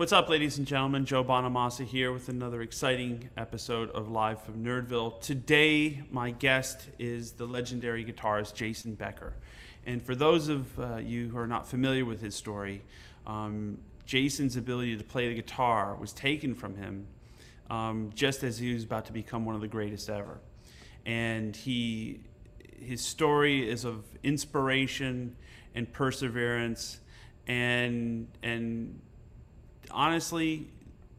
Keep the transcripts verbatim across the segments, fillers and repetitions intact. What's up, ladies and gentlemen? Joe Bonamassa here with another exciting episode of Live from Nerdville. Today, my guest is the legendary guitarist Jason Becker. And for those of uh, you who are not familiar with his story, um, Jason's ability to play the guitar was taken from him um, just as he was about to become one of the greatest ever. And he, his story is of inspiration and perseverance and, and honestly,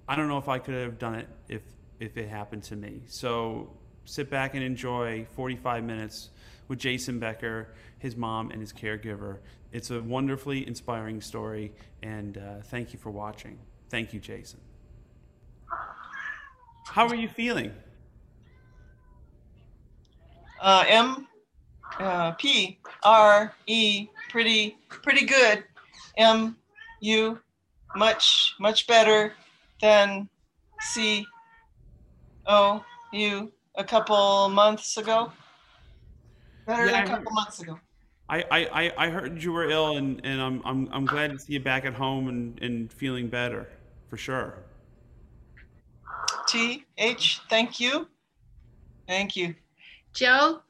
I don't know if I could have done it if if it happened to me. So sit back and enjoy forty-five minutes with Jason Becker, his mom, and his caregiver. It's a wonderfully inspiring story, and uh, thank you for watching. Thank you, Jason. How are you feeling? Uh, M, uh, P, R, E, pretty, pretty good. M, U. Much, much better than C O U a couple months ago. Better yeah, than a couple months ago. I, I, I heard you were ill, and, and I'm, I'm, I'm glad to see you back at home and, and feeling better, for sure. T H, thank you. Thank you. Joe,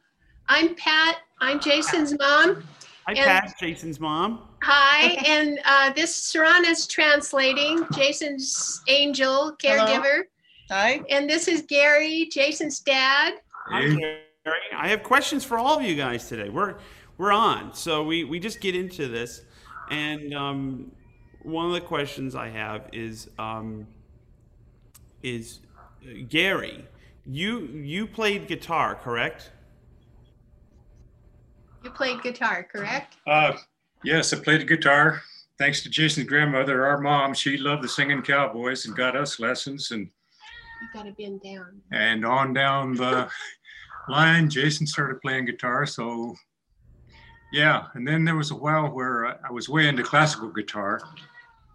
I'm Pat. I'm Jason's mom. Hi, and Pat, Jason's mom. Hi, and uh, this Sarana's translating, Jason's angel caregiver. Hello. Hi. And this is Gary, Jason's dad. Hi, Gary. I have questions for all of you guys today. We're we're on, so we we just get into this, and um, one of the questions I have is um, is uh, Gary, you you played guitar, correct? You played guitar, correct? Uh, yes, I played guitar. Thanks to Jason's grandmother, our mom, she loved the singing cowboys and got us lessons. And you gotta bend down. And on down the line, Jason started playing guitar. So, yeah. And then there was a while where I, I was way into classical guitar,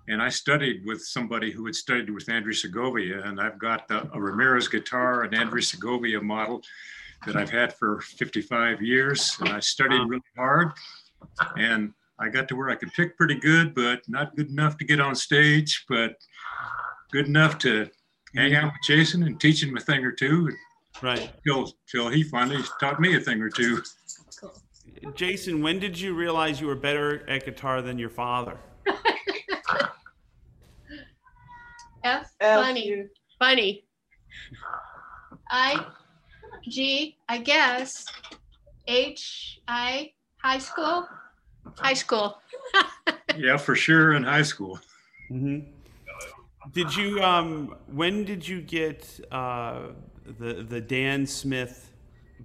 and I studied with somebody who had studied with Andrés Segovia, and I've got the, a Ramirez guitar, an Andrés Segovia model that I've had for fifty-five years, and I studied really hard, and I got to where I could pick pretty good, but not good enough to get on stage, but good enough to hang out with Jason and teach him a thing or two. Right. Till, till he finally taught me a thing or two. Cool. Jason, when did you realize you were better at guitar than your father? F, funny, funny. I... G, I guess. H, I, high school? High school. Yeah, for sure in high school. Mm-hmm. Did you, um, when did you get uh, the, the Dan Smith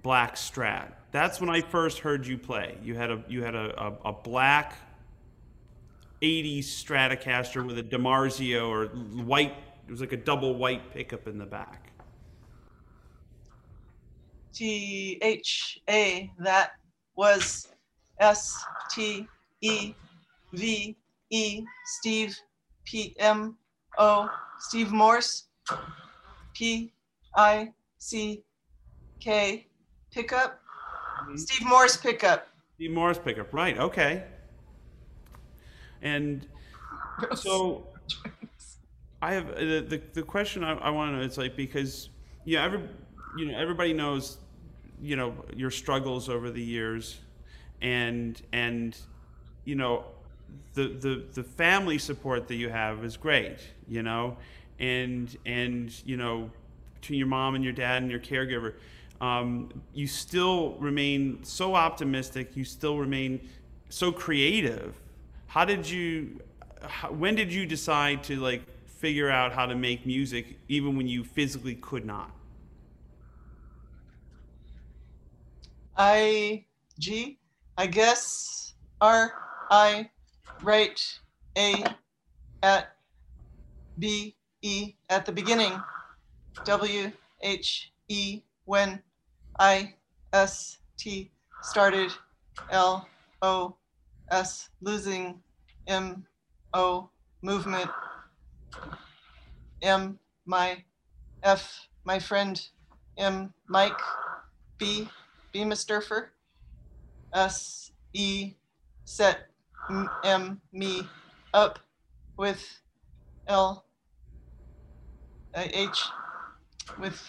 black Strat? That's when I first heard you play. You had a, you had a, a, a black eighties Stratocaster with a DiMarzio or white, it was like a double white pickup in the back. T H A, that was S T E V E, Steve P M O, Steve Morse, P I C K pickup, mm-hmm. Steve Morse pickup. Steve Morse pickup, right? Okay. And so I have the the, the question I, I want to know. It's like because yeah, every you know everybody knows. You know, your struggles over the years and, and you know, the, the, the family support that you have is great, you know, and, and, you know, between your mom and your dad and your caregiver, um, you still remain so optimistic. You still remain so creative. How did you, how, when did you decide to like figure out how to make music even when you physically could not? I, G, I guess, R, I, right, A, at, B, E, at the beginning, W, H, E, when, I, S, T, started, L, O, S, losing, M, O, movement, M, my, F, my friend, M, Mike, B, Beamisturfer, S E set M, M me up with L H with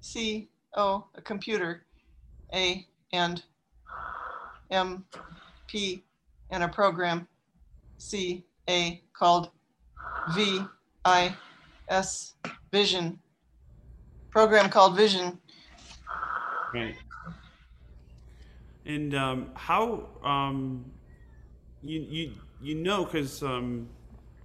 C O, a computer, A and M P and a program, C A called V I S Vision, program called Vision. Right. And um, how um, you you you know, because um,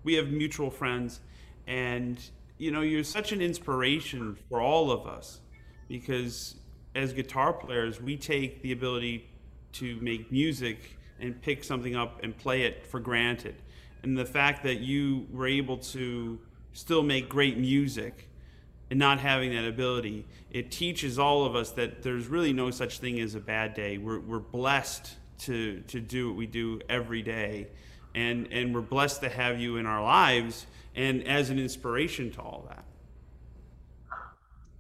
we have mutual friends, and you know you're such an inspiration for all of us, because as guitar players we take the ability to make music and pick something up and play it for granted, and the fact that you were able to still make great music and not having that ability, it teaches all of us that there's really no such thing as a bad day. We're, we're blessed to to do what we do every day, and and we're blessed to have you in our lives and as an inspiration to all that.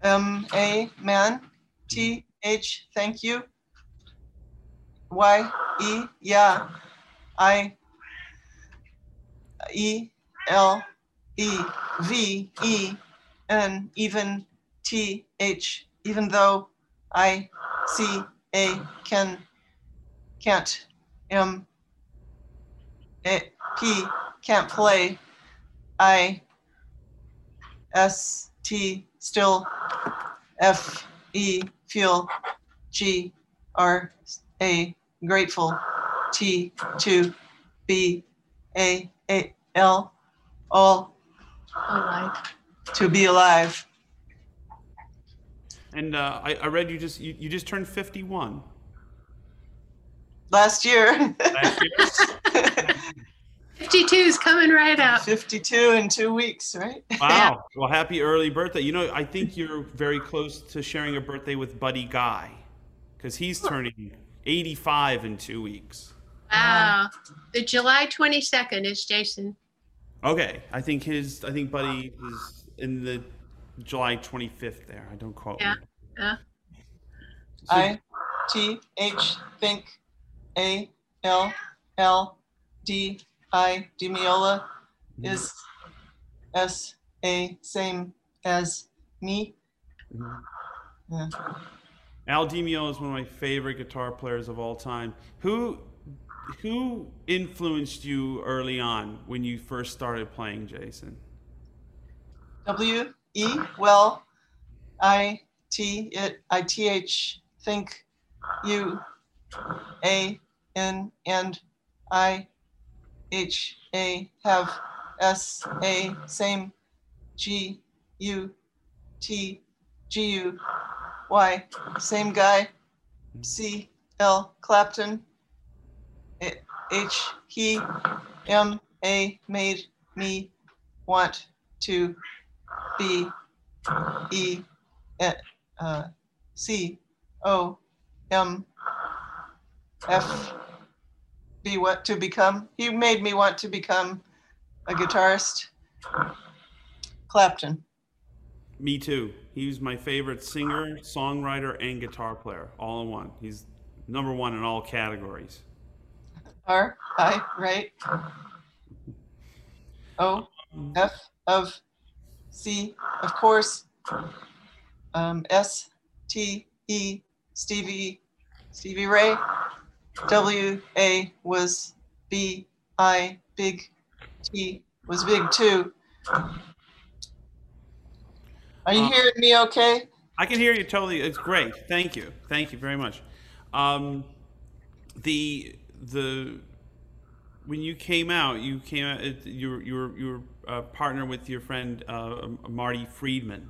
M A man T H thank you Y E yeah I E L E V E N even T H even though I C A can can't M A P can't play I S T still F E feel G R A grateful T to B A A L all alive. To be alive. And uh, I, I read you just you, you just turned fifty-one. Last year. Last year. fifty-two is coming right up. fifty-two in two weeks, right? Wow. Well, happy early birthday. You know, I think you're very close to sharing a birthday with Buddy Guy, because he's turning eighty-five in two weeks. Wow. The July twenty-second is Jason. Okay, I think his, I think Buddy is in the July twenty-fifth there. I don't quote. Yeah. Yeah. So, I T H think A L L D I Di Meola is S A same as me. Mm-hmm. Yeah. Al Di Meola is one of my favorite guitar players of all time. Who? Who influenced you early on when you first started playing, Jason? W E well, I T it I T H think you A N and I H A have S A same G U T G U Y same guy C L Clapton. H he M A made me want to be E uh, C O M F be what to become. He made me want to become a guitarist. Clapton. Me too. He's my favorite singer, songwriter, and guitar player, all in one. He's number one in all categories. R I right O F of C of course um, S T E Stevie Stevie Ray W A was B I big T was big too. Are you um, hearing me okay? I can hear you totally. It's great. Thank you. Thank you very much. Um, the The when you came out, you came out. You were you were you were a partner with your friend uh, Marty Friedman,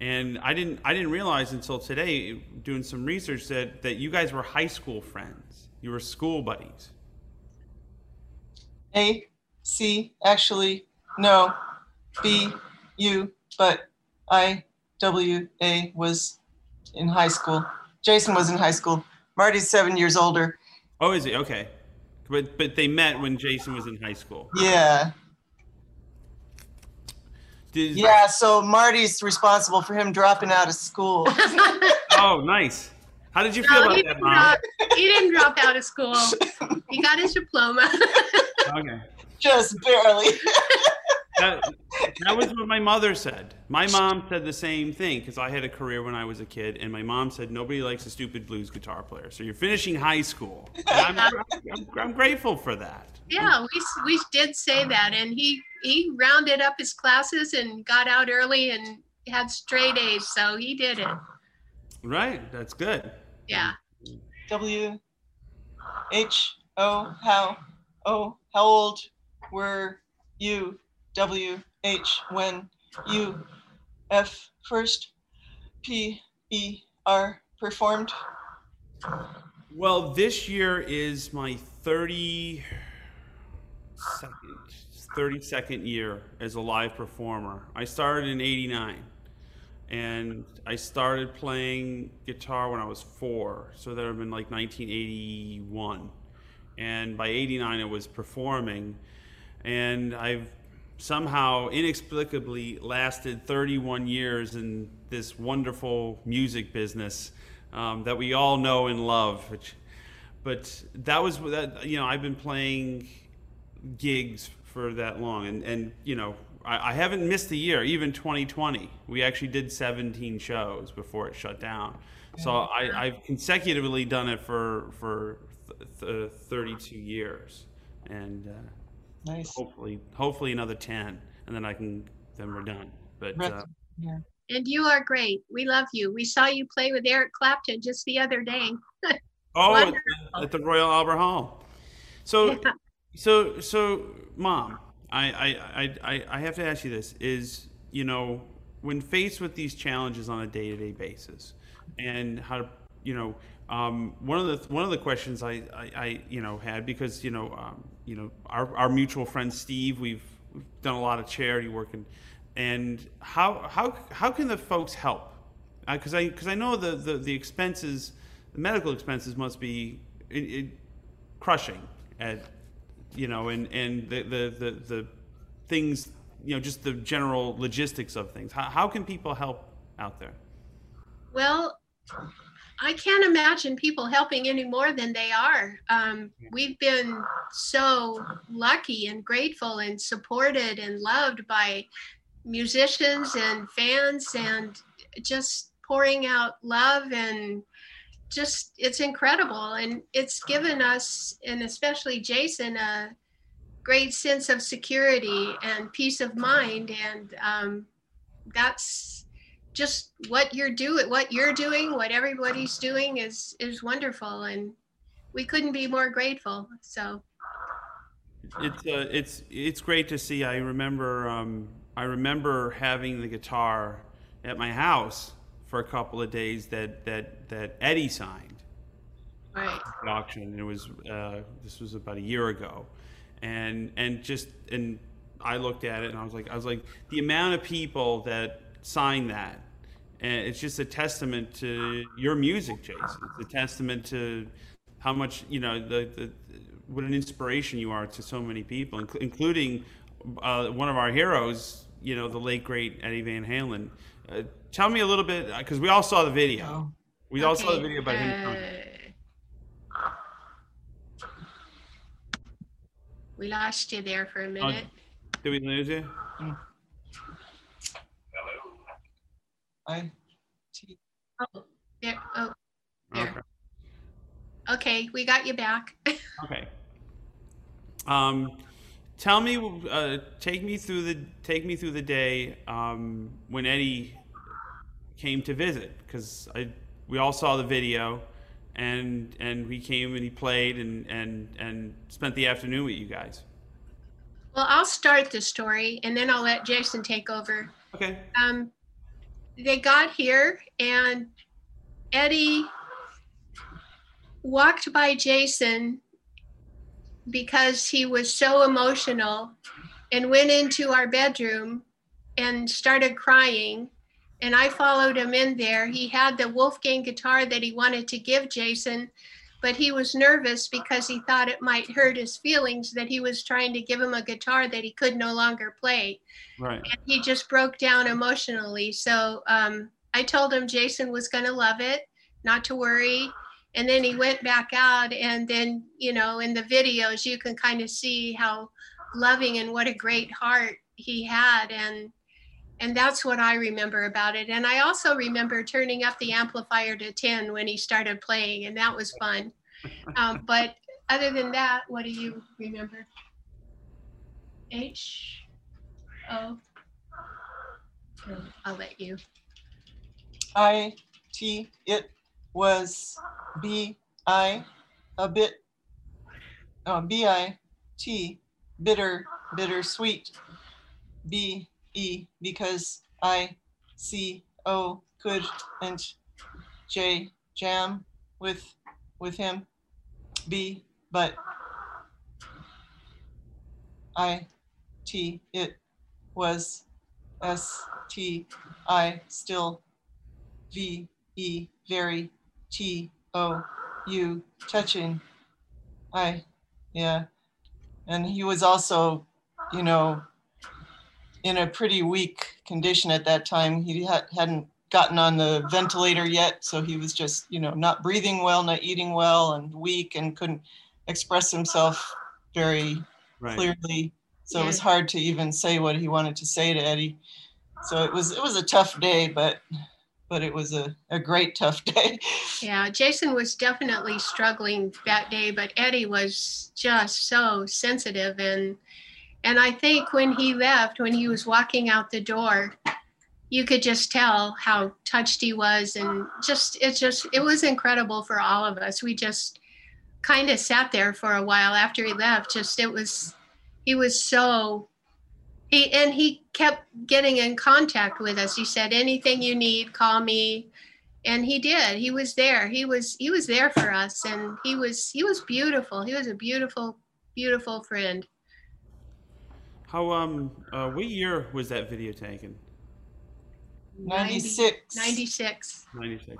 and I didn't I didn't realize until today, doing some research, that that you guys were high school friends. You were school buddies. A C actually no, B U but I W A was in high school. Jason was in high school. Marty's seven years older. Oh, is he? Okay. But but they met when Jason was in high school. Yeah. Did, yeah, so Marty's responsible for him dropping out of school. Oh, nice. How did you no, feel about that, Mom? Drop, he didn't drop out of school. He got his diploma. Okay. Just barely. that, that was what my mother said. My mom said the same thing, because I had a career when I was a kid, and my mom said, nobody likes a stupid blues guitar player. So you're finishing high school. I'm, I'm, I'm grateful for that. Yeah, we, we did say that, and he, he rounded up his classes and got out early and had straight A's, so he did it. Right, that's good. Yeah. W, H, O, how, oh, how old were you, W, H, when, U, F, first, P, E, R, performed? Well, this year is my thirty-second year as a live performer. I started in eighty-nine, and I started playing guitar when I was four, so that would have been like nineteen eighty-one. And by eighty-nine, I was performing, and I've somehow inexplicably lasted thirty-one years in this wonderful music business um, that we all know and love. Which, but that was, that, you know, I've been playing gigs for that long, and, and you know, I, I haven't missed a year, even twenty twenty. We actually did seventeen shows before it shut down. So I, I've consecutively done it for, for th thirty-two years, and uh, nice. hopefully hopefully another ten, and then I can, then we're done. But uh, yeah. And you are great. We love you. We saw you play with Eric Clapton just the other day. Oh, at the, at the Royal Albert Hall. So yeah. so so Mom, I, I I I have to ask you this, is, you know, when faced with these challenges on a day-to-day basis, and how to, you know, Um, one of the one of the questions I, I, I you know had, because you know um, you know our, our mutual friend Steve, we've, we've done a lot of charity work, and and how how how can the folks help? Because uh, I because I know the, the the expenses, the medical expenses must be it, it crushing, at you know and and the, the the the things, you know, just the general logistics of things. How how can people help out there? Well, I can't imagine people helping any more than they are. Um, we've been so lucky and grateful and supported and loved by musicians and fans, and just pouring out love, and just, it's incredible. And it's given us, and especially Jason, a great sense of security and peace of mind. And um, that's just what you're doing, what you're doing, what everybody's doing is is wonderful, and we couldn't be more grateful. So it's uh, it's it's great to see. I remember um, I remember having the guitar at my house for a couple of days that that that Eddie signed, right, at auction, and it was uh, this was about a year ago, and and just and I looked at it and I was like I was like the amount of people that signed that. And it's just a testament to your music, Jason. It's a testament to how much, you know, the, the what an inspiration you are to so many people, inc including uh, one of our heroes, you know, the late, great Eddie Van Halen. Uh, tell me a little bit, because we all saw the video. We okay. all saw the video about uh... him. We lost you there for a minute. Oh, did we lose you? Mm. I T. Oh, there. Oh, there. Okay. Okay, we got you back. Okay. Um, tell me, uh, take me through the take me through the day um, when Eddie came to visit, because I we all saw the video, and and we came and he played and and and spent the afternoon with you guys. Well, I'll start the story and then I'll let Jason take over. Okay. Um. They got here, and Eddie walked by Jason because he was so emotional, and went into our bedroom and started crying. And I followed him in there. He had the Wolfgang guitar that he wanted to give Jason, but he was nervous because he thought it might hurt his feelings that he was trying to give him a guitar that he could no longer play. Right. And he just broke down emotionally. So um, I told him Jason was going to love it, not to worry. And then he went back out. And then, you know, in the videos, you can kind of see how loving and what a great heart he had. And and that's what I remember about it. And I also remember turning up the amplifier to ten when he started playing, and that was fun. Um, but other than that, what do you remember? H, O, I'll let you. I, T, it was B, I, a bit, oh, B, I, T, bitter, bittersweet, B, E, because I, C, O, could, and J, jam with, with him, B, but, I, T, it was, S, T, I, still, V, E, very, T, O, U, touching, I, yeah. And he was also, you know, in a pretty weak condition at that time. He ha hadn't gotten on the ventilator yet, so he was just, you know, not breathing well, not eating well, and weak, and couldn't express himself very right. clearly. So yeah. It was hard to even say what he wanted to say to Eddie. So it was it was a tough day, but but it was a, a great tough day. Yeah, Jason was definitely struggling that day, but Eddie was just so sensitive. And and I think when he left, when he was walking out the door, you could just tell how touched he was. And just, it just, it was incredible for all of us. We just kind of sat there for a while after he left. Just, it was, he was so, he, and he kept getting in contact with us. He said, anything you need, call me. And he did, he was there. He was, he was there for us. And he was, he was beautiful. He was a beautiful, beautiful friend. How, um, uh, what year was that video taken? ninety-six. ninety-six. ninety-six.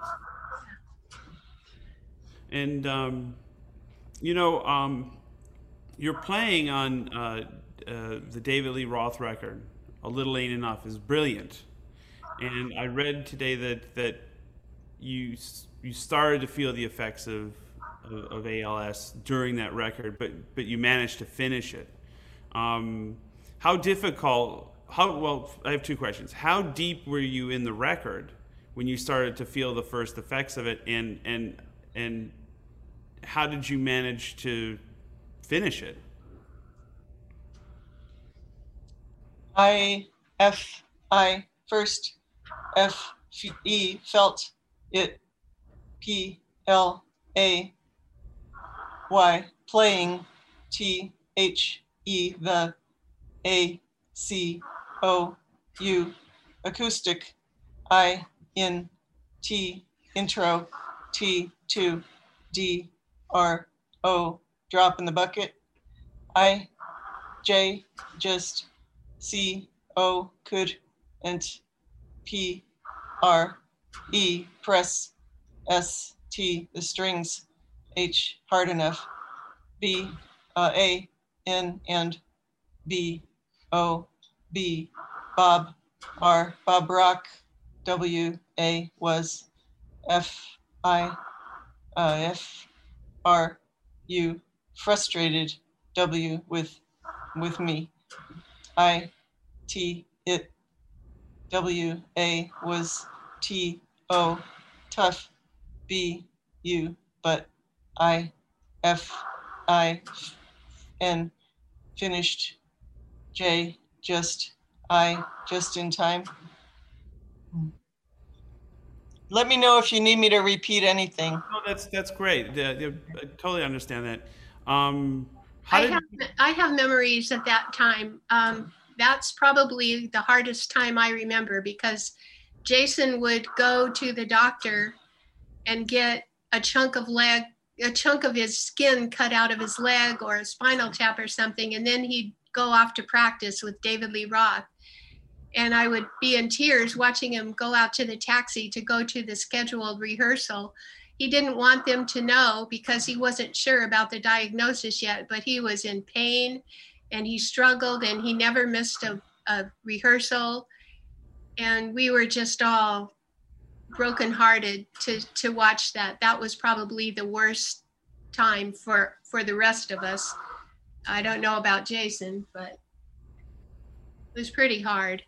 And, um, you know, um, you're playing on uh, uh, the David Lee Roth record, A Little Ain't Enough, is brilliant. And I read today that, that you you started to feel the effects of, of, of A L S during that record, but, but you managed to finish it. Um, how difficult... How, well, I have two questions. How deep were you in the record when you started to feel the first effects of it, and and and how did you manage to finish it? I F I first F E felt it P L A Y playing T H E the A C O U acoustic I in T intro T two D R O drop in the bucket I J just C O could and P R E press S T the strings H hard enough B uh, A N and B O B Bob R Bob Rock W A was F I uh, F R U frustrated W with with me I T it W A was T O tough B U but I F I N finished J just I just in time. Let me know if you need me to repeat anything. No, that's that's great. I totally understand that. Um, how I, did have, I have memories at that time. Um, that's probably the hardest time I remember because Jason would go to the doctor and get a chunk of leg, a chunk of his skin cut out of his leg or a spinal tap or something, and then he'd go off to practice with David Lee Roth. And I would be in tears watching him go out to the taxi to go to the scheduled rehearsal. He didn't want them to know because he wasn't sure about the diagnosis yet, but he was in pain and he struggled and he never missed a, a rehearsal. And we were just all brokenhearted to, to watch that. That was probably the worst time for, for the rest of us. I don't know about Jason, but It was pretty hard.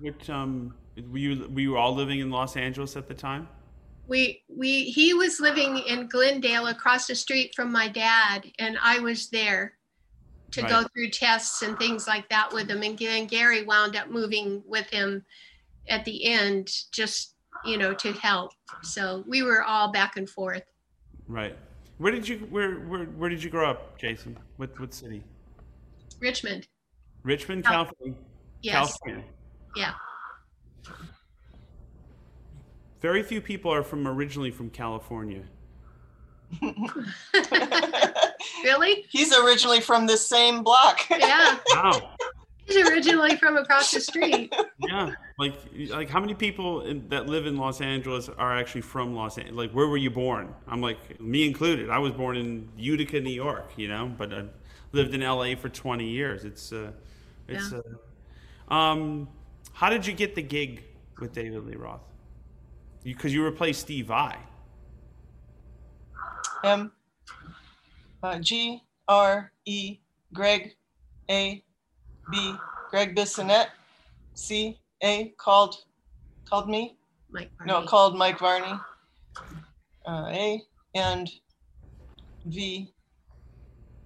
Which um, were you were you all living in Los Angeles at the time? We we he was living in Glendale across the street from my dad, and I was there to right. go through tests and things like that with him. And then Gary wound up moving with him at the end, just you know, to help. So we were all back and forth. Right. Where did you where where where did you grow up, Jason? What what city? Richmond. Richmond, California. Yes. California. Yeah. Very few people are from originally from California. Really? He's originally from this same block. Yeah. Wow. He's originally from across the street. Yeah. Like like how many people in, that live in Los Angeles are actually from Los Angeles? Like, where were you born? I'm like, me included. I was born in Utica, New York, you know, but I lived in L A for twenty years. It's uh it's yeah. uh, um How did you get the gig with David Lee Roth? Because you, you replaced Steve Vai. M uh, G R E Greg A B Greg Bissonette C A called called me. Mike Varney. No, called Mike Varney. Uh, A and V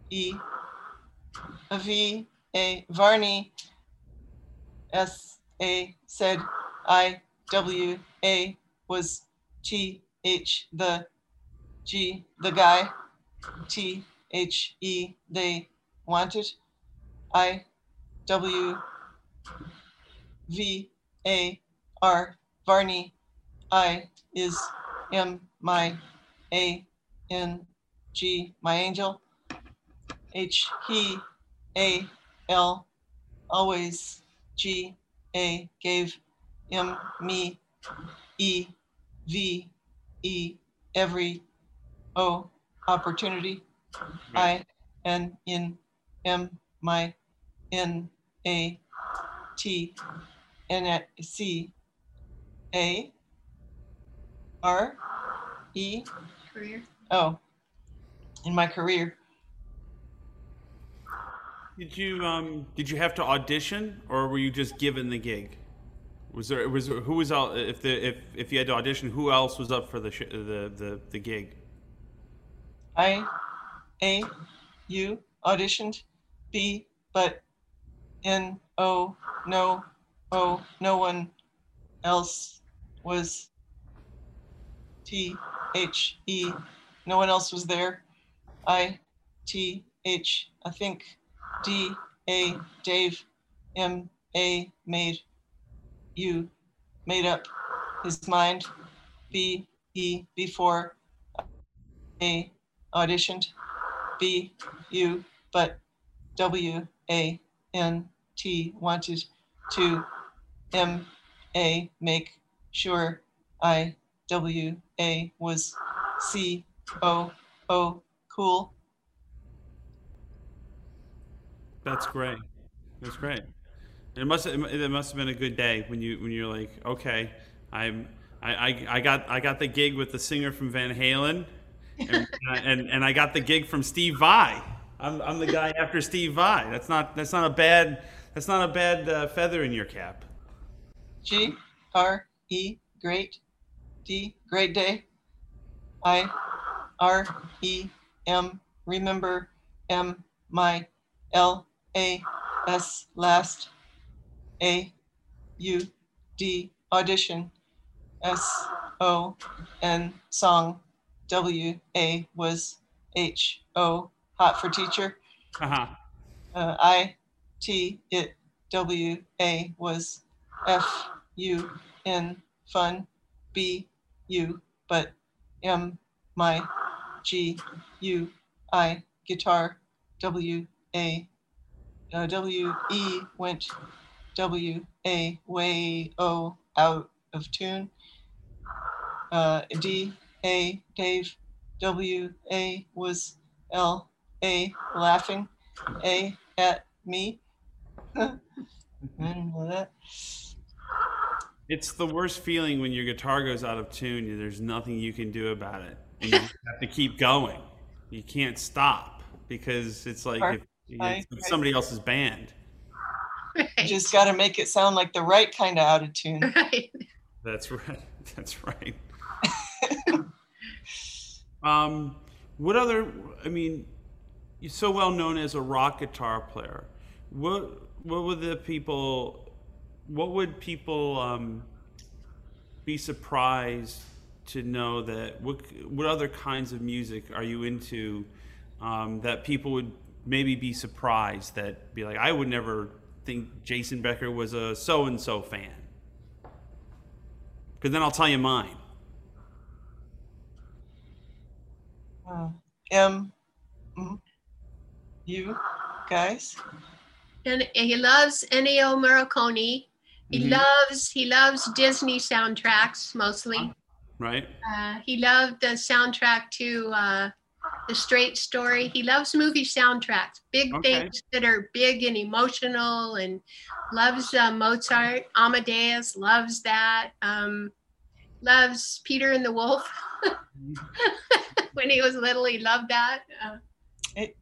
E V A Varney S A said I W A was T H the G the guy T H E they wanted I W V A R Varney I is M my A N G my angel H he A L always G A gave M me E V E every O opportunity I N in M my N A T N C A R E career oh in my career. Did you um did you have to audition, or were you just given the gig? Was there was there, who was all if the if if you had to audition, who else was up for the sh the, the the gig? I A U auditioned B but N O no O no one else was T H E no one else was there I T H I think. D A Dave M A made U made up his mind B E before A auditioned B U but W A N T wanted to M A make sure I W A was C O O cool. That's great. That's great. It must it must have been a good day when you when you're like, okay, I'm I, I, I got I got the gig with the singer from Van Halen, and and, and I got the gig from Steve Vai. I'm I'm the guy after Steve Vai. That's not that's not a bad that's not a bad uh, feather in your cap. G R E great D great day. I R E M remember M my L. A S last A U D audition S O N song W A was H O hot for teacher uh-huh. uh, I T it W A was F U N fun B U but M my G U I guitar W A Uh, W E went W A way O out of tune. Uh, D A Dave W A was L A laughing A at me. I didn't know that. It's the worst feeling when your guitar goes out of tune and there's nothing you can do about it. And you have to keep going. You can't stop because it's like. If, It's I, somebody else's band. Right. You just got to make it sound like the right kind of out of tune. Right. That's right. That's right. um, what other, I mean, you're so well known as a rock guitar player. What, what would the people, what would people um, be surprised to know that, what, what other kinds of music are you into um, that people would maybe be surprised that be like, I would never think Jason Becker was a so-and-so fan. Because then I'll tell you mine. Uh, um, you guys. And he loves Ennio Morricone. He mm-hmm. loves he loves Disney soundtracks mostly. Right. Uh, he loved the soundtrack to uh, The Straight Story. He loves movie soundtracks, big okay. things that are big and emotional, and loves uh, Mozart, Amadeus, loves that. Um, loves Peter and the Wolf. When he was little, he loved that. Uh, it,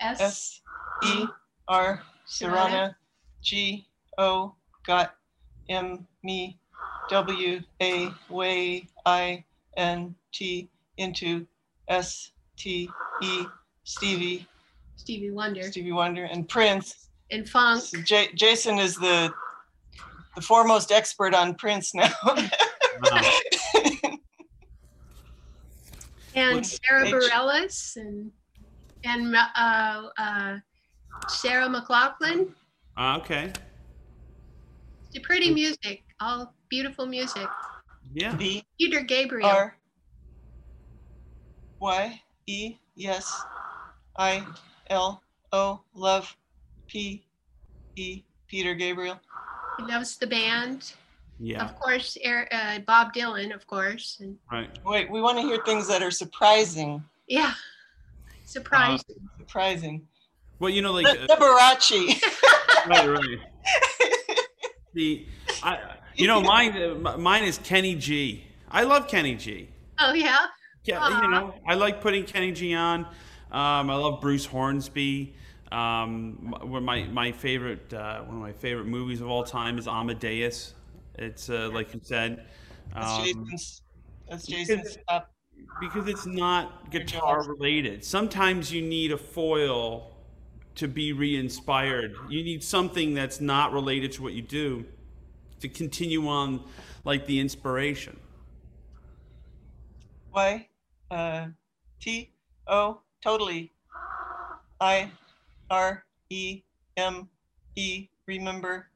S, S E R Serana G O got M me W A way I N T into S T E Stevie Stevie Wonder Stevie Wonder and Prince and funk. So J- Jason is the the foremost expert on Prince now. Wow. And Sarah Bareilles and and uh, uh, Sarah McLachlan. Uh, okay. It's pretty music, all beautiful music. Yeah. The Peter Gabriel. R Y E yes I L O love P E Peter Gabriel. He loves the band. Yeah. Of course, Eric, uh, Bob Dylan, of course. And right. Wait, we want to hear things that are surprising. Yeah. Surprising. Um, surprising. Well, you know, like the, the Liberace. Right, right. The, I, you know, mine, uh, mine is Kenny G. I love Kenny G. Oh yeah. Yeah, uh, you know, I like putting Kenny G on. Um, I love Bruce Hornsby. Um, my my favorite, uh, one of my favorite movies of all time is Amadeus. It's uh, like you said. Um, that's Jason's. That's Jason's stuff. Because it's not guitar related. Sometimes you need a foil to be re-inspired. You need something that's not related to what you do to continue on, like the inspiration. Y, uh, T, O, totally. I, R, E, M, E, remember.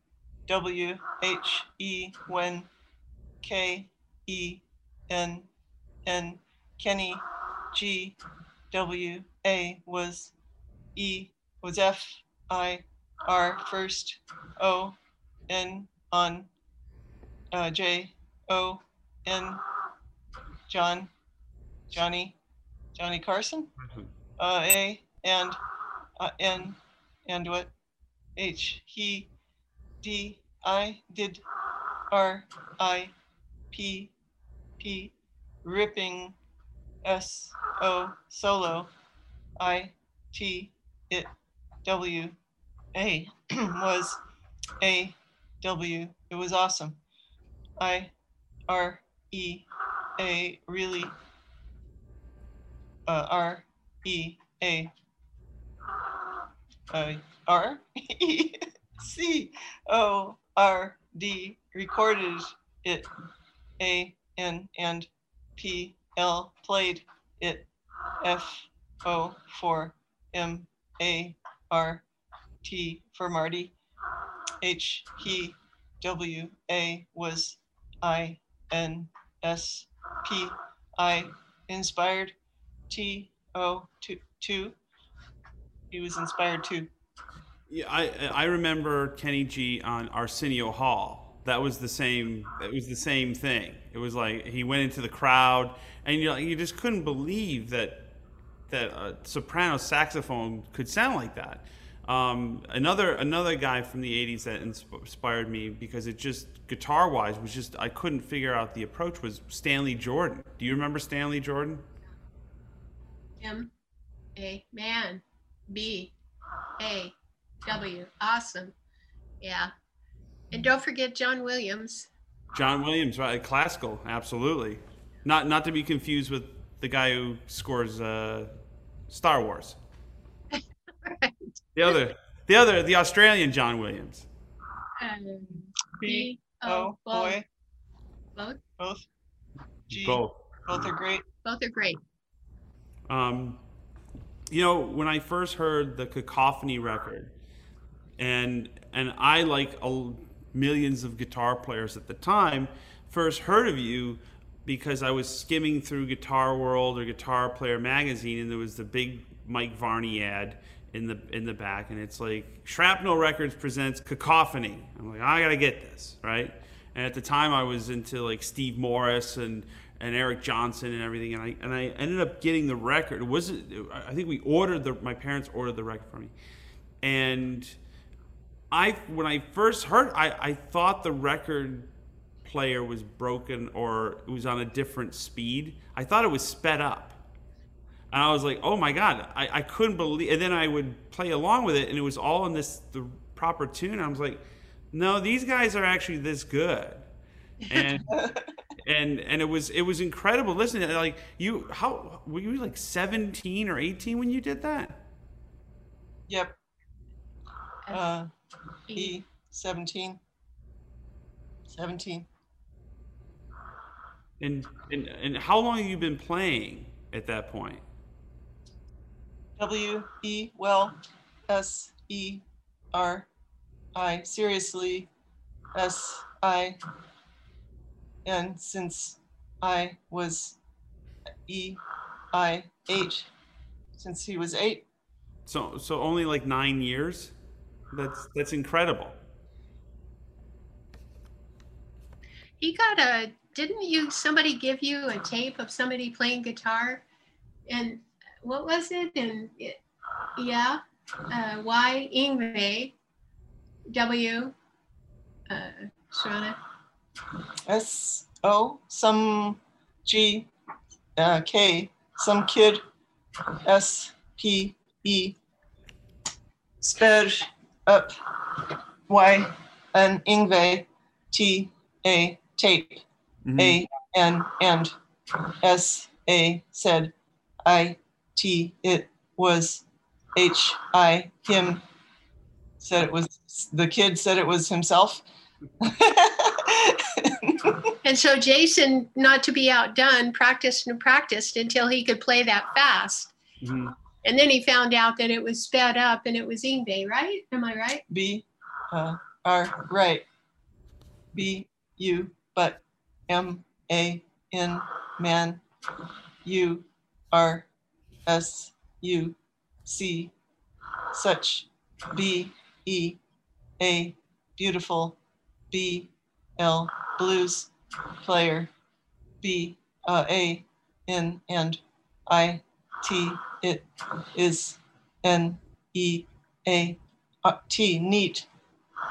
W, H, E, when. K, E, N, N. Kenny G W A was E was F I R first O N on uh, J O N John Johnny Johnny Carson uh, A and uh, N and what H he D I did R I P P ripping S O solo I T it W A was A W it was awesome I R E A really uh, R E A uh, R E C O R D recorded it A N and P L played it F O for M A R T for Marty H he W A was I N S P I inspired T O two two he was inspired too. Yeah, I I remember Kenny G on Arsenio Hall. That was the same. It was the same thing. It was like he went into the crowd, and you you just couldn't believe that that a soprano saxophone could sound like that. Um, another another guy from the eighties that inspired me because it just guitar wise was just I couldn't figure out the approach was Stanley Jordan. Do you remember Stanley Jordan? M A man B A W awesome. Yeah. And don't forget John Williams. John Williams, right? Classical, absolutely. Not not to be confused with the guy who scores uh, Star Wars. Right. The other, the other, the Australian John Williams. Um, B O boy. Both. Both. G. Both. Both are great. Both are great. Um, you know, when I first heard the Cacophony record, and and I like a, millions of guitar players at the time first heard of you because I was skimming through Guitar World or Guitar Player magazine, and there was the big Mike Varney ad in the in the back, and it's like Shrapnel Records presents Cacophony. I'm like, I gotta get this, right? And at the time I was into like Steve Morse and and Eric Johnson and everything, and I and I ended up getting the record. It wasn't, I think we ordered the my parents ordered the record for me, and I when I first heard, I I thought the record player was broken or it was on a different speed. I thought it was sped up. And I was like, oh my God, I, I couldn't believe, and then I would play along with it and it was all in this, the proper tune. I was like, no, these guys are actually this good. And, and, and it was, it was incredible listening. Like you, how, were you like seventeen or eighteen when you did that? Yep. Uh, E, seventeen, seventeen. And, and, and how long have you been playing at that point? W E well S E R I seriously S I and since I was E I H since he was eight. So so only like nine years? That's that's incredible. He got a didn't you somebody give you a tape of somebody playing guitar, and what was it? And it, yeah, uh, Y Yngwie, W, uh, Sharana, S O some G, uh, K some kid, S P E, sped up, Y and Yngwie, T A tape. Mm-hmm. A N and S A said I T it was H I him said it was the kid said it was himself. And so Jason, not to be outdone, practiced and practiced until he could play that fast. Mm-hmm. And then he found out that it was sped up and it was Yngwie, right? Am I right? B uh, R right. B U but M A N man U R S U C such B E A beautiful B L blues player B uh, A N and I T it is N E A T neat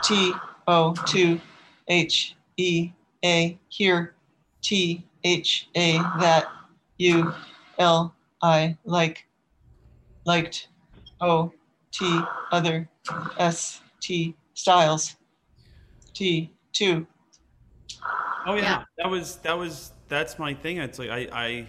T O two H E A here, T H A that, U L I like, liked, O T other, S T styles, T two. Oh yeah. yeah, that was that was that's my thing. It's like I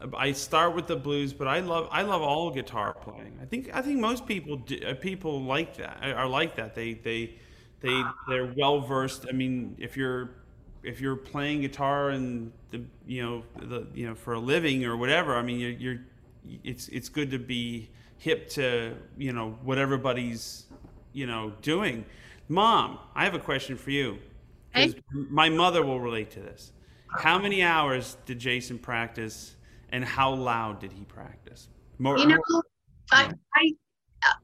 I I start with the blues, but I love I love all guitar playing. I think I think most people do, people like that are like that. They they they they're well versed. I mean, if you're if you're playing guitar and the you know the you know for a living or whatever, I mean you're, you're it's it's good to be hip to you know what everybody's you know doing. Mom, I have a question for you. Hey. My mother will relate to this. How many hours did Jason practice, and how loud did he practice? More, you know, more, I, I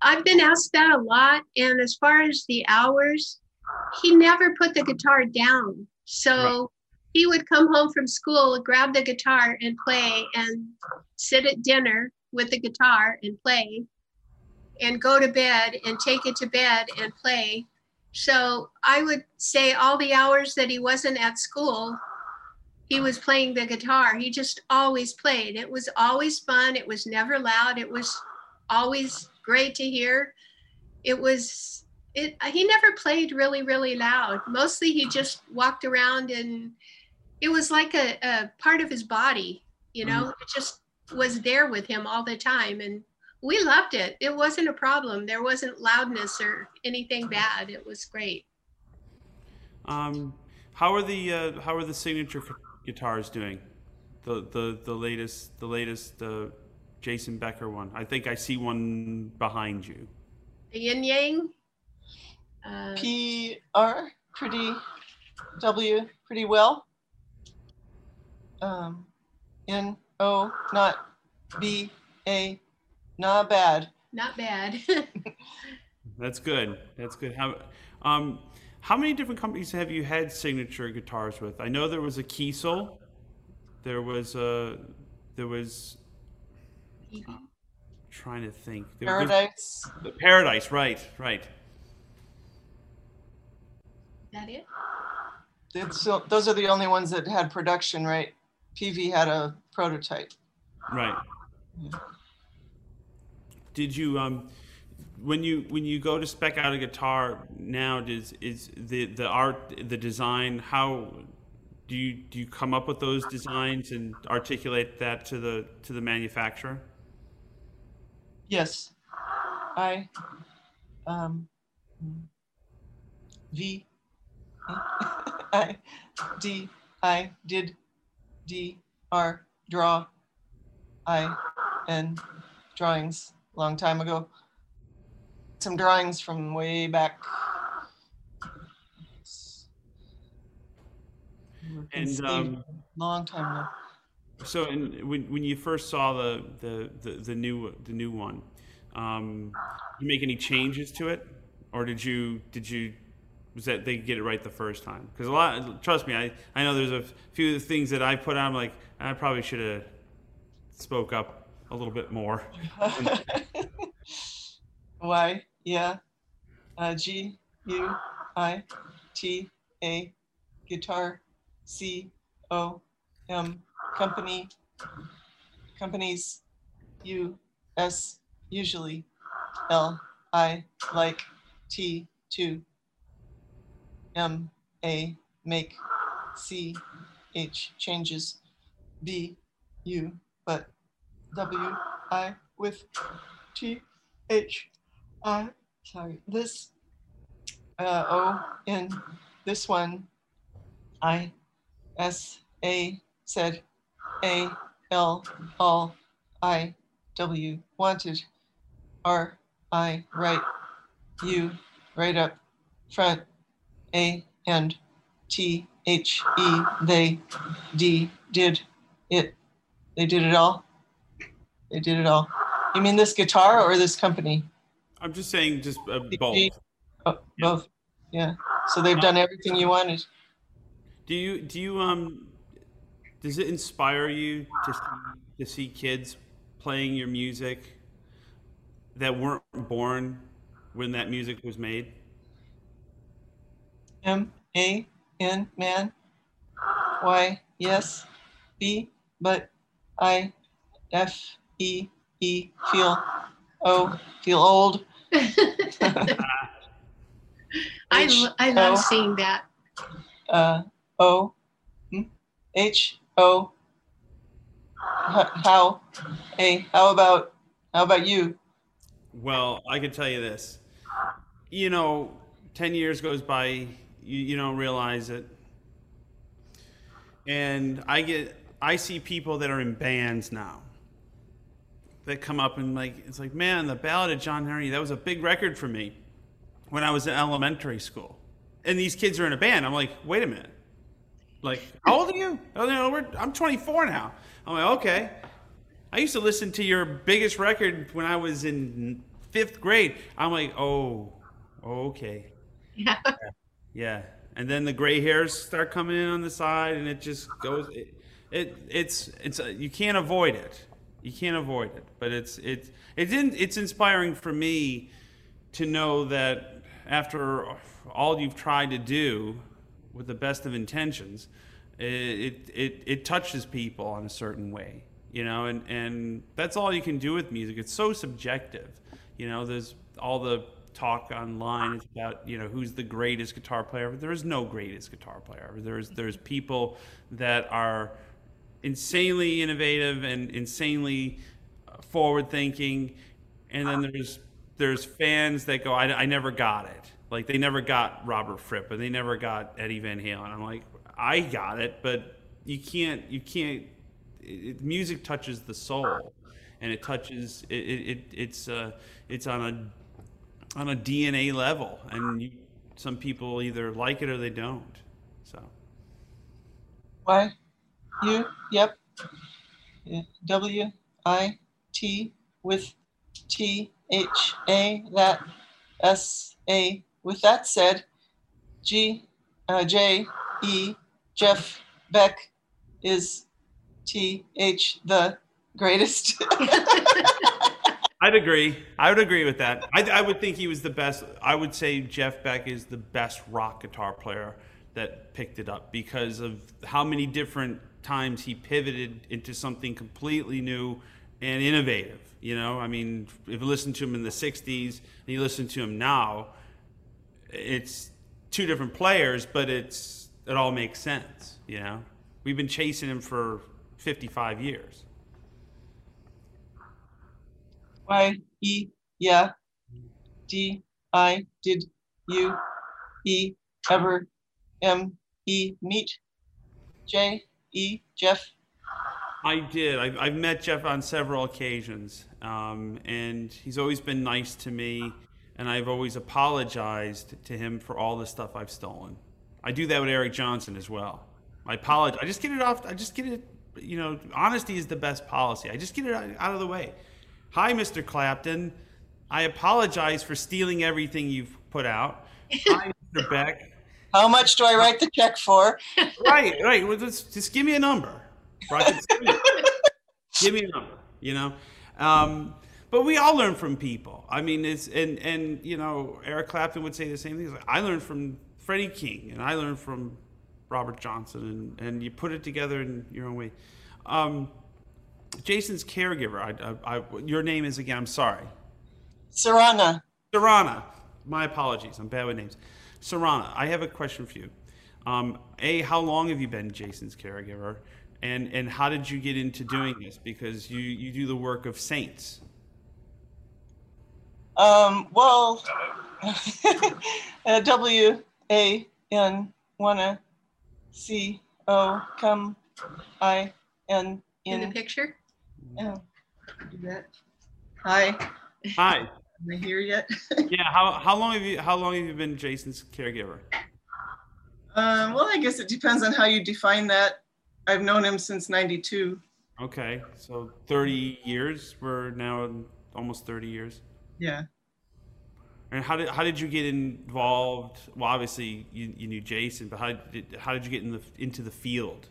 I've been asked that a lot, and as far as the hours, he never put the guitar down. So right. He would come home from school, grab the guitar and play, and sit at dinner with the guitar and play, and go to bed and take it to bed and play. So I would say all the hours that he wasn't at school, he was playing the guitar. He just always played. It was always fun. It was never loud. It was always great to hear. It was It, he never played really, really loud. Mostly he just walked around, and it was like a, a part of his body, you know, it just was there with him all the time. And we loved it. It wasn't a problem. There wasn't loudness or anything bad. It was great. Um, how are the, uh, how are the signature guitars doing? The, the, the latest, the latest, uh, Jason Becker one. I think I see one behind you. The yin yang. Uh, P R pretty W pretty well. Um, N O not B A not bad. Not bad. That's good. That's good. How um how many different companies have you had signature guitars with? I know there was a Kiesel. There was a there was. I'm trying to think. There, Paradise. The Paradise, right, right. That it? It's, those are the only ones that had production, right? P V had a prototype. Right. Yeah. Did you um, when you when you go to spec out a guitar now? Does is the the art, the design? How do you do you come up with those designs and articulate that to the to the manufacturer? Yes, I um, V. I D I did D R draw I N drawings long time ago. Some drawings from way back. And um, long time ago. So, and when when you first saw the the the, the new the new one, um, did you make any changes to it, or did you did you? Was that they get it right the first time? Because a lot, trust me, I, I know there's a few things that I put on, I'm like, I probably should have spoke up a little bit more. Why? Yeah. Uh, G U I T A guitar C O M company companies U S usually L I like T two. M A make C H changes B U but W I with T H I sorry this uh, O in this one I S A said A L all I W wanted R I right U right up front A and T H E they D did it. They did it all. They did it all. You mean this guitar or this company? I'm just saying just uh, both. Oh, yeah. Both. Yeah. So they've done everything you wanted. Do you do you um does it inspire you to see, to see kids playing your music that weren't born when that music was made? M A N man. Y yes. B but I F E E feel O feel old. I lo I love seeing that. Uh O H O how a how about how about you? Well, I can tell you this. You know, ten years goes by. You, you don't realize it. And I get, I see people that are in bands now that come up and like, it's like, man, the Ballad of John Henry, that was a big record for me when I was in elementary school. And these kids are in a band. I'm like, wait a minute. Like, how old are you? Oh, no, we're, I'm twenty-four now. I'm like, okay. I used to listen to your biggest record when I was in fifth grade. I'm like, oh, okay. Yeah. Yeah. Yeah, and then the gray hairs start coming in on the side, and it just goes. It, it it's it's uh, you can't avoid it. You can't avoid it. But it's it's it didn't. It's inspiring for me to know that after all you've tried to do, with the best of intentions, it it it touches people in a certain way, you know. And and that's all you can do with music. It's so subjective, you know. There's all the talk online about, you know, who's the greatest guitar player ever. There is no greatest guitar player ever. There's, there's people that are insanely innovative and insanely forward thinking. And then there's, there's fans that go, I, I never got it. Like, they never got Robert Fripp and they never got Eddie Van Halen. I'm like, I got it, but you can't, you can't, it, music touches the soul. And it touches it, it it's uh it's on a on a D N A level, and you, some people either like it or they don't. So why you yep yeah. W I T with T H A that S A with that said, G uh, J E Jeff Beck is T H the greatest. I'd agree. I would agree with that. I, I would think he was the best. I would say Jeff Beck is the best rock guitar player that picked it up because of how many different times he pivoted into something completely new and innovative. You know, I mean, if you listen to him in the sixties and you listen to him now, it's two different players, but it's, it all makes sense. You know, we've been chasing him for fifty-five years. Y E yeah D I did you E ever M E meet J E Jeff? I did. I've, I've met Jeff on several occasions, um, and he's always been nice to me, and I've always apologized to him for all the stuff I've stolen. I do that with Eric Johnson as well. I apologize. I just get it off. I just get it. You know, honesty is the best policy. I just get it out of the way. Hi, Mister Clapton. I apologize for stealing everything you've put out. Hi, Mister Beck. How much do I write the check for? Right, right. Well, just, just give me a number. Right? Give me a number, you know? Um, but we all learn from people. I mean, it's, and, and, you know, Eric Clapton would say the same thing. Like, I learned from Freddie King, and I learned from Robert Johnson, and, and you put it together in your own way. Um, Jason's caregiver, I, I, I, your name is again, I'm sorry. Serana. Serana. My apologies, I'm bad with names. Serana, I have a question for you. Um, a, how long have you been Jason's caregiver? And, and how did you get into doing this? Because you, you do the work of saints. Um, well, uh, W A N wanna C O come I N in, in the picture? Oh, do that. Hi. Hi. Am I here yet? Yeah. How how long have you how long have you been Jason's caregiver? Um, well, I guess it depends on how you define that. I've known him since ninety-two. Okay, so thirty years. We're now almost thirty years. Yeah. And how did how did you get involved? Well, obviously you, you knew Jason, but how did how did you get in the into the field?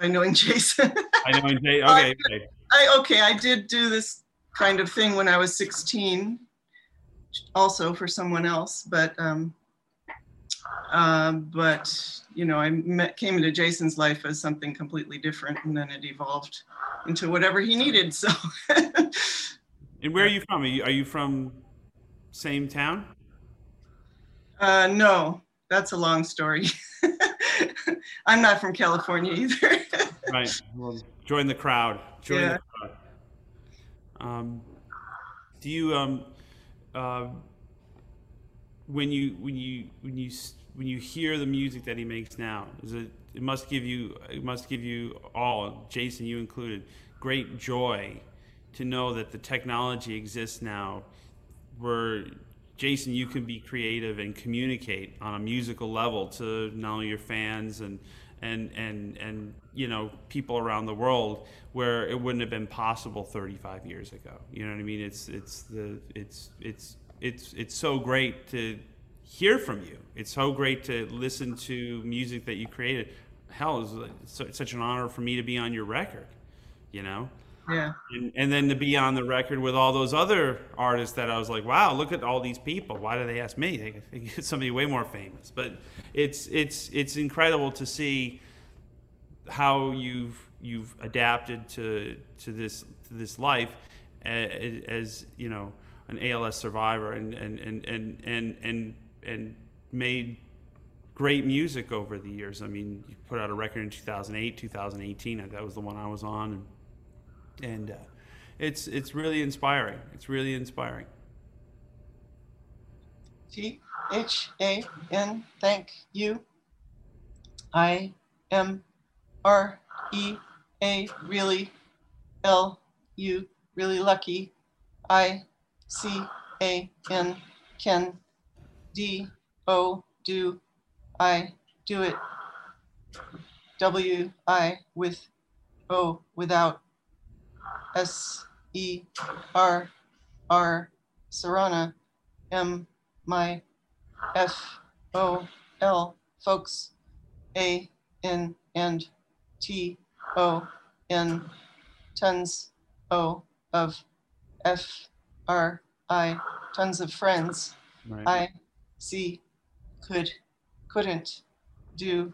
By knowing Jason. I know Jason. Okay. Okay. I, okay. I did do this kind of thing when I was sixteen, also for someone else. But um, uh, but you know, I met, came into Jason's life as something completely different, and then it evolved into whatever he needed. So. And where are you from? Are you, are you from same town? Uh, no, that's a long story. I'm not from California either. Right. Well, join the crowd. Join yeah. the crowd. Um, do you um, uh, when you when you when you when you hear the music that he makes now, is it, it must give you it must give you all, Jason, you included, great joy to know that the technology exists now, where Jason, you can be creative and communicate on a musical level to not only your fans and and and and you know, people around the world, where it wouldn't have been possible thirty-five years ago. You know what I mean? It's it's the it's it's it's it's so great to hear from you. It's so great to listen to music that you created. Hell, it's, it's such an honor for me to be on your record. You know. Yeah. And, and then to be on the record with all those other artists that I was like, wow, look at all these people. Why do they ask me? They, they get somebody way more famous. But it's it's it's incredible to see how you've you've adapted to to this to this life as, as you know, an A L S survivor, and and and and and and, and made great music over the years. I mean, you put out a record in two thousand eight, two thousand eighteen. That was the one I was on, and, and uh, it's it's really inspiring. It's really inspiring. T H A N. Thank you. I M R E A. Really. L U. Really lucky. I C A N. Can. D O. Do. I do it. W I with O without. S E R R Serana. M my F O L folks. A N and T O N tons O of F R I tons of friends. Right. I C could. Couldn't do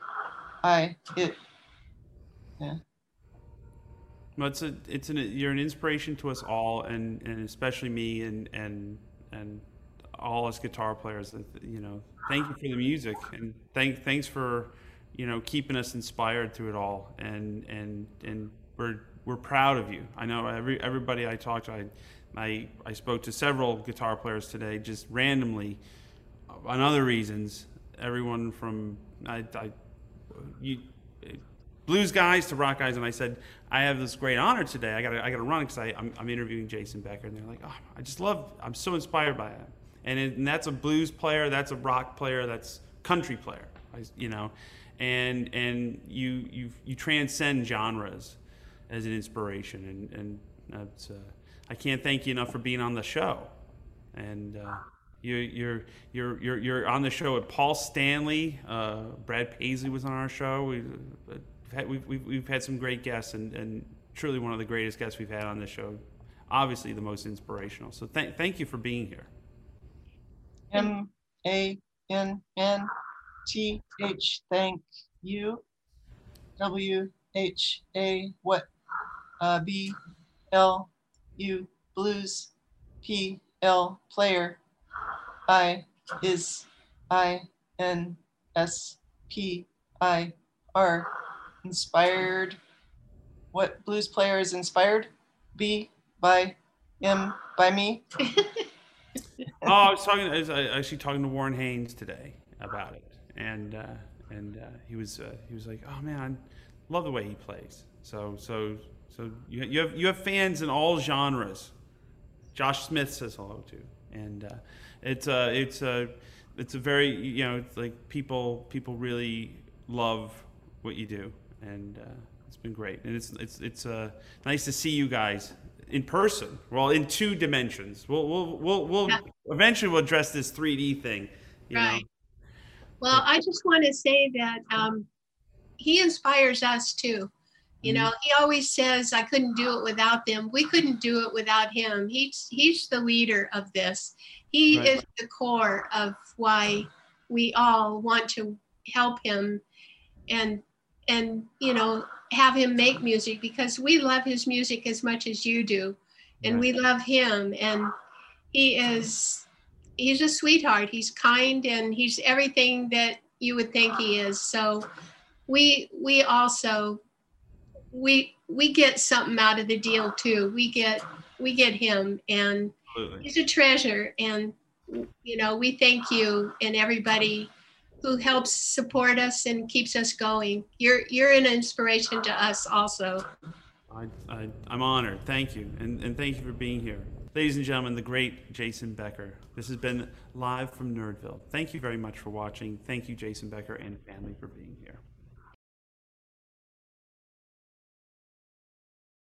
I it. Yeah. Well, it's a, it's an, you're an inspiration to us all, and, and especially me and and and all us guitar players. You know, thank you for the music, and thank thanks for, you know, keeping us inspired through it all. And and and we're we're proud of you. I know every everybody I talked to, I I I spoke to several guitar players today, just randomly, on other reasons. Everyone from I, I, you, blues guys to rock guys, and I said, I have this great honor today. I gotta, I gotta run because I'm, I'm interviewing Jason Becker, and they're like, oh, I just love. I'm so inspired by it, and, it, and that's a blues player, that's a rock player, that's country player, I, you know, and and you you you transcend genres as an inspiration, and and it's, uh, I can't thank you enough for being on the show, and. Uh, You, you're you're you're you're on the show with Paul Stanley. Uh, Brad Paisley was on our show. We've had, we've, we've we've had some great guests, and, and truly one of the greatest guests we've had on this show. Obviously, the most inspirational. So thank thank you for being here. M A N N T H. Thank you. W H A. What? Uh, B L U. Blues. P L. Player. I is I N S P I R inspired. What blues player is inspired? B by M by me. Oh, I was talking. I was actually talking to Warren Haynes today about it, and uh, and uh, he was uh, he was like, "Oh man, I love the way he plays." So so so you you have you have fans in all genres. Josh Smith says hello too. And uh, it's a uh, it's a uh, it's a very, you know, it's like people people really love what you do, and uh, it's been great, and it's it's it's uh, nice to see you guys in person. Well, in two dimensions. We'll we'll we'll, we'll yeah. eventually we'll address this three D thing. You right. know? Well, I just want to say that um, he inspires us too. You know, he always says, I couldn't do it without them. We couldn't do it without him. He's, he's the leader of this. He right. is the core of why we all want to help him and, and, you know, have him make music, because we love his music as much as you do. And right. we love him. And he is, he's a sweetheart. He's kind, and he's everything that you would think he is. So we, we also... we we get something out of the deal too. We get we get him, and Absolutely. He's a treasure. And you know, we thank you and everybody who helps support us and keeps us going. You're you're an inspiration to us also. I, I I'm honored. Thank you, and and thank you for being here, ladies and gentlemen. The great Jason Becker. This has been live from Nerdville. Thank you very much for watching. Thank you, Jason Becker and family, for being here.